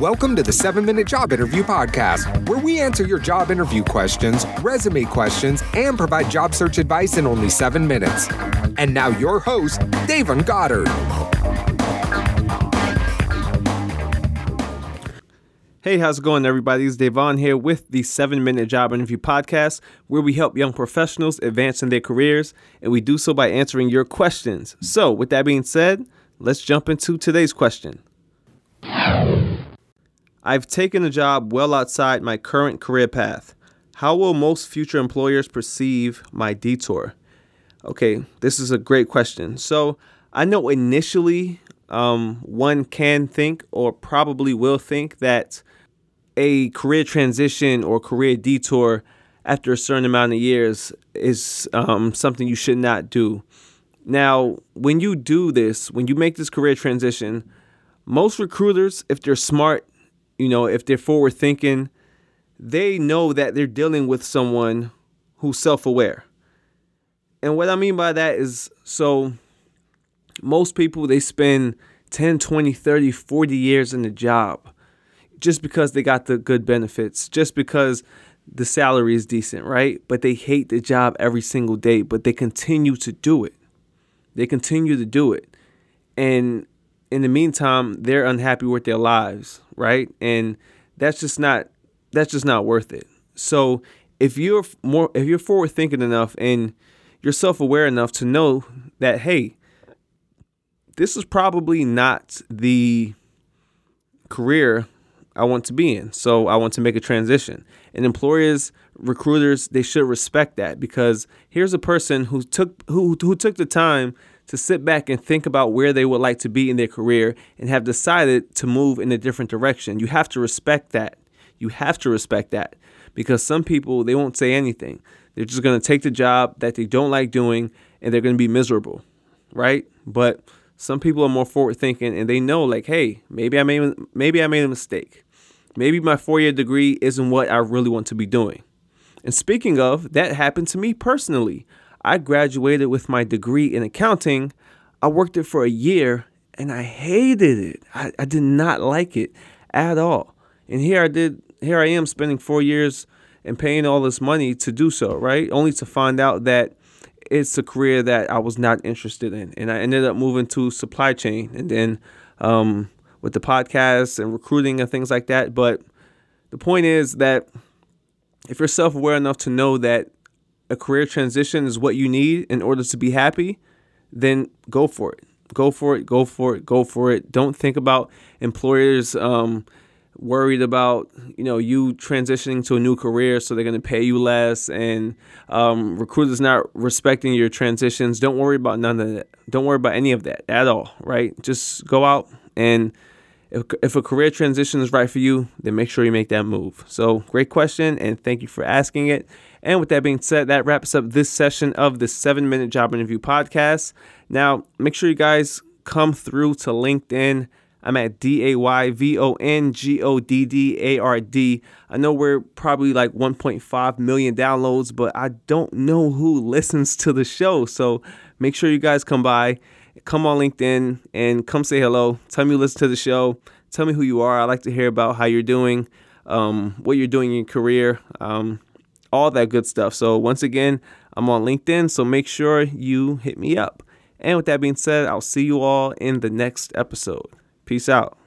Welcome to the 7-Minute Job Interview Podcast, where we answer your job interview questions, resume questions, and provide job search advice in only 7 minutes. And now your host, Davon Goddard. Hey, how's it going, everybody? It's Davon here with the 7-Minute Job Interview Podcast, where we help young professionals advance in their careers, and we do so by answering your questions. So, with that being said, let's jump into today's question. I've taken a job well outside my current career path. How will most future employers perceive my detour? Okay, this is a great question. So, I know initially one can think, or probably will think, that a career transition or career detour after a certain amount of years is something you should not do. Now, when you do this, when you make this career transition, most recruiters, if they're smart, if they're forward thinking, they know that they're dealing with someone who's self-aware. And what I mean by that is, so most people, they spend 10, 20, 30, 40 years in the job just because they got the good benefits, just because the salary is decent, right? But they hate the job every single day, but they continue to do it. And in the meantime, they're unhappy with their lives, right? And that's just not worth it. So if you're forward thinking enough and you're self-aware enough to know that, hey, this is probably not the career I want to be in, so I want to make a transition. And employers, recruiters, they should respect that, because here's a person who took the time to sit back and think about where they would like to be in their career and have decided to move in a different direction. You have to respect that. Because some people, they won't say anything. They're just going to take the job that they don't like doing, and they're going to be miserable, right? But some people are more forward-thinking, and they know, like, hey, maybe I made a mistake. Maybe my four-year degree isn't what I really want to be doing. And speaking of, that happened to me personally. I graduated with my degree in accounting. I worked it for a year, and I hated it. I did not like it at all. And here I am spending 4 years and paying all this money to do so, right? Only to find out that it's a career that I was not interested in. And I ended up moving to supply chain, and then with the podcast and recruiting and things like that. But the point is that if you're self-aware enough to know that a career transition is what you need in order to be happy, then go for it. Don't think about employers worried about, you transitioning to a new career, so they're going to pay you less, and recruiters not respecting your transitions. Don't worry about none of that. Don't worry about any of that at all, right? Just go out, and if a career transition is right for you, then make sure you make that move. So great question, and thank you for asking it. And with that being said, that wraps up this session of the 7-Minute Job Interview Podcast. Now, make sure you guys come through to LinkedIn. I'm at DAYVONGODDARD. I know we're probably like 1.5 million downloads, but I don't know who listens to the show. So make sure you guys come by, come on LinkedIn, and come say hello. Tell me you listen to the show. Tell me who you are. I like to hear about how you're doing, what you're doing in your career, all that good stuff. So once again, I'm on LinkedIn, so make sure you hit me up. And with that being said, I'll see you all in the next episode. Peace out.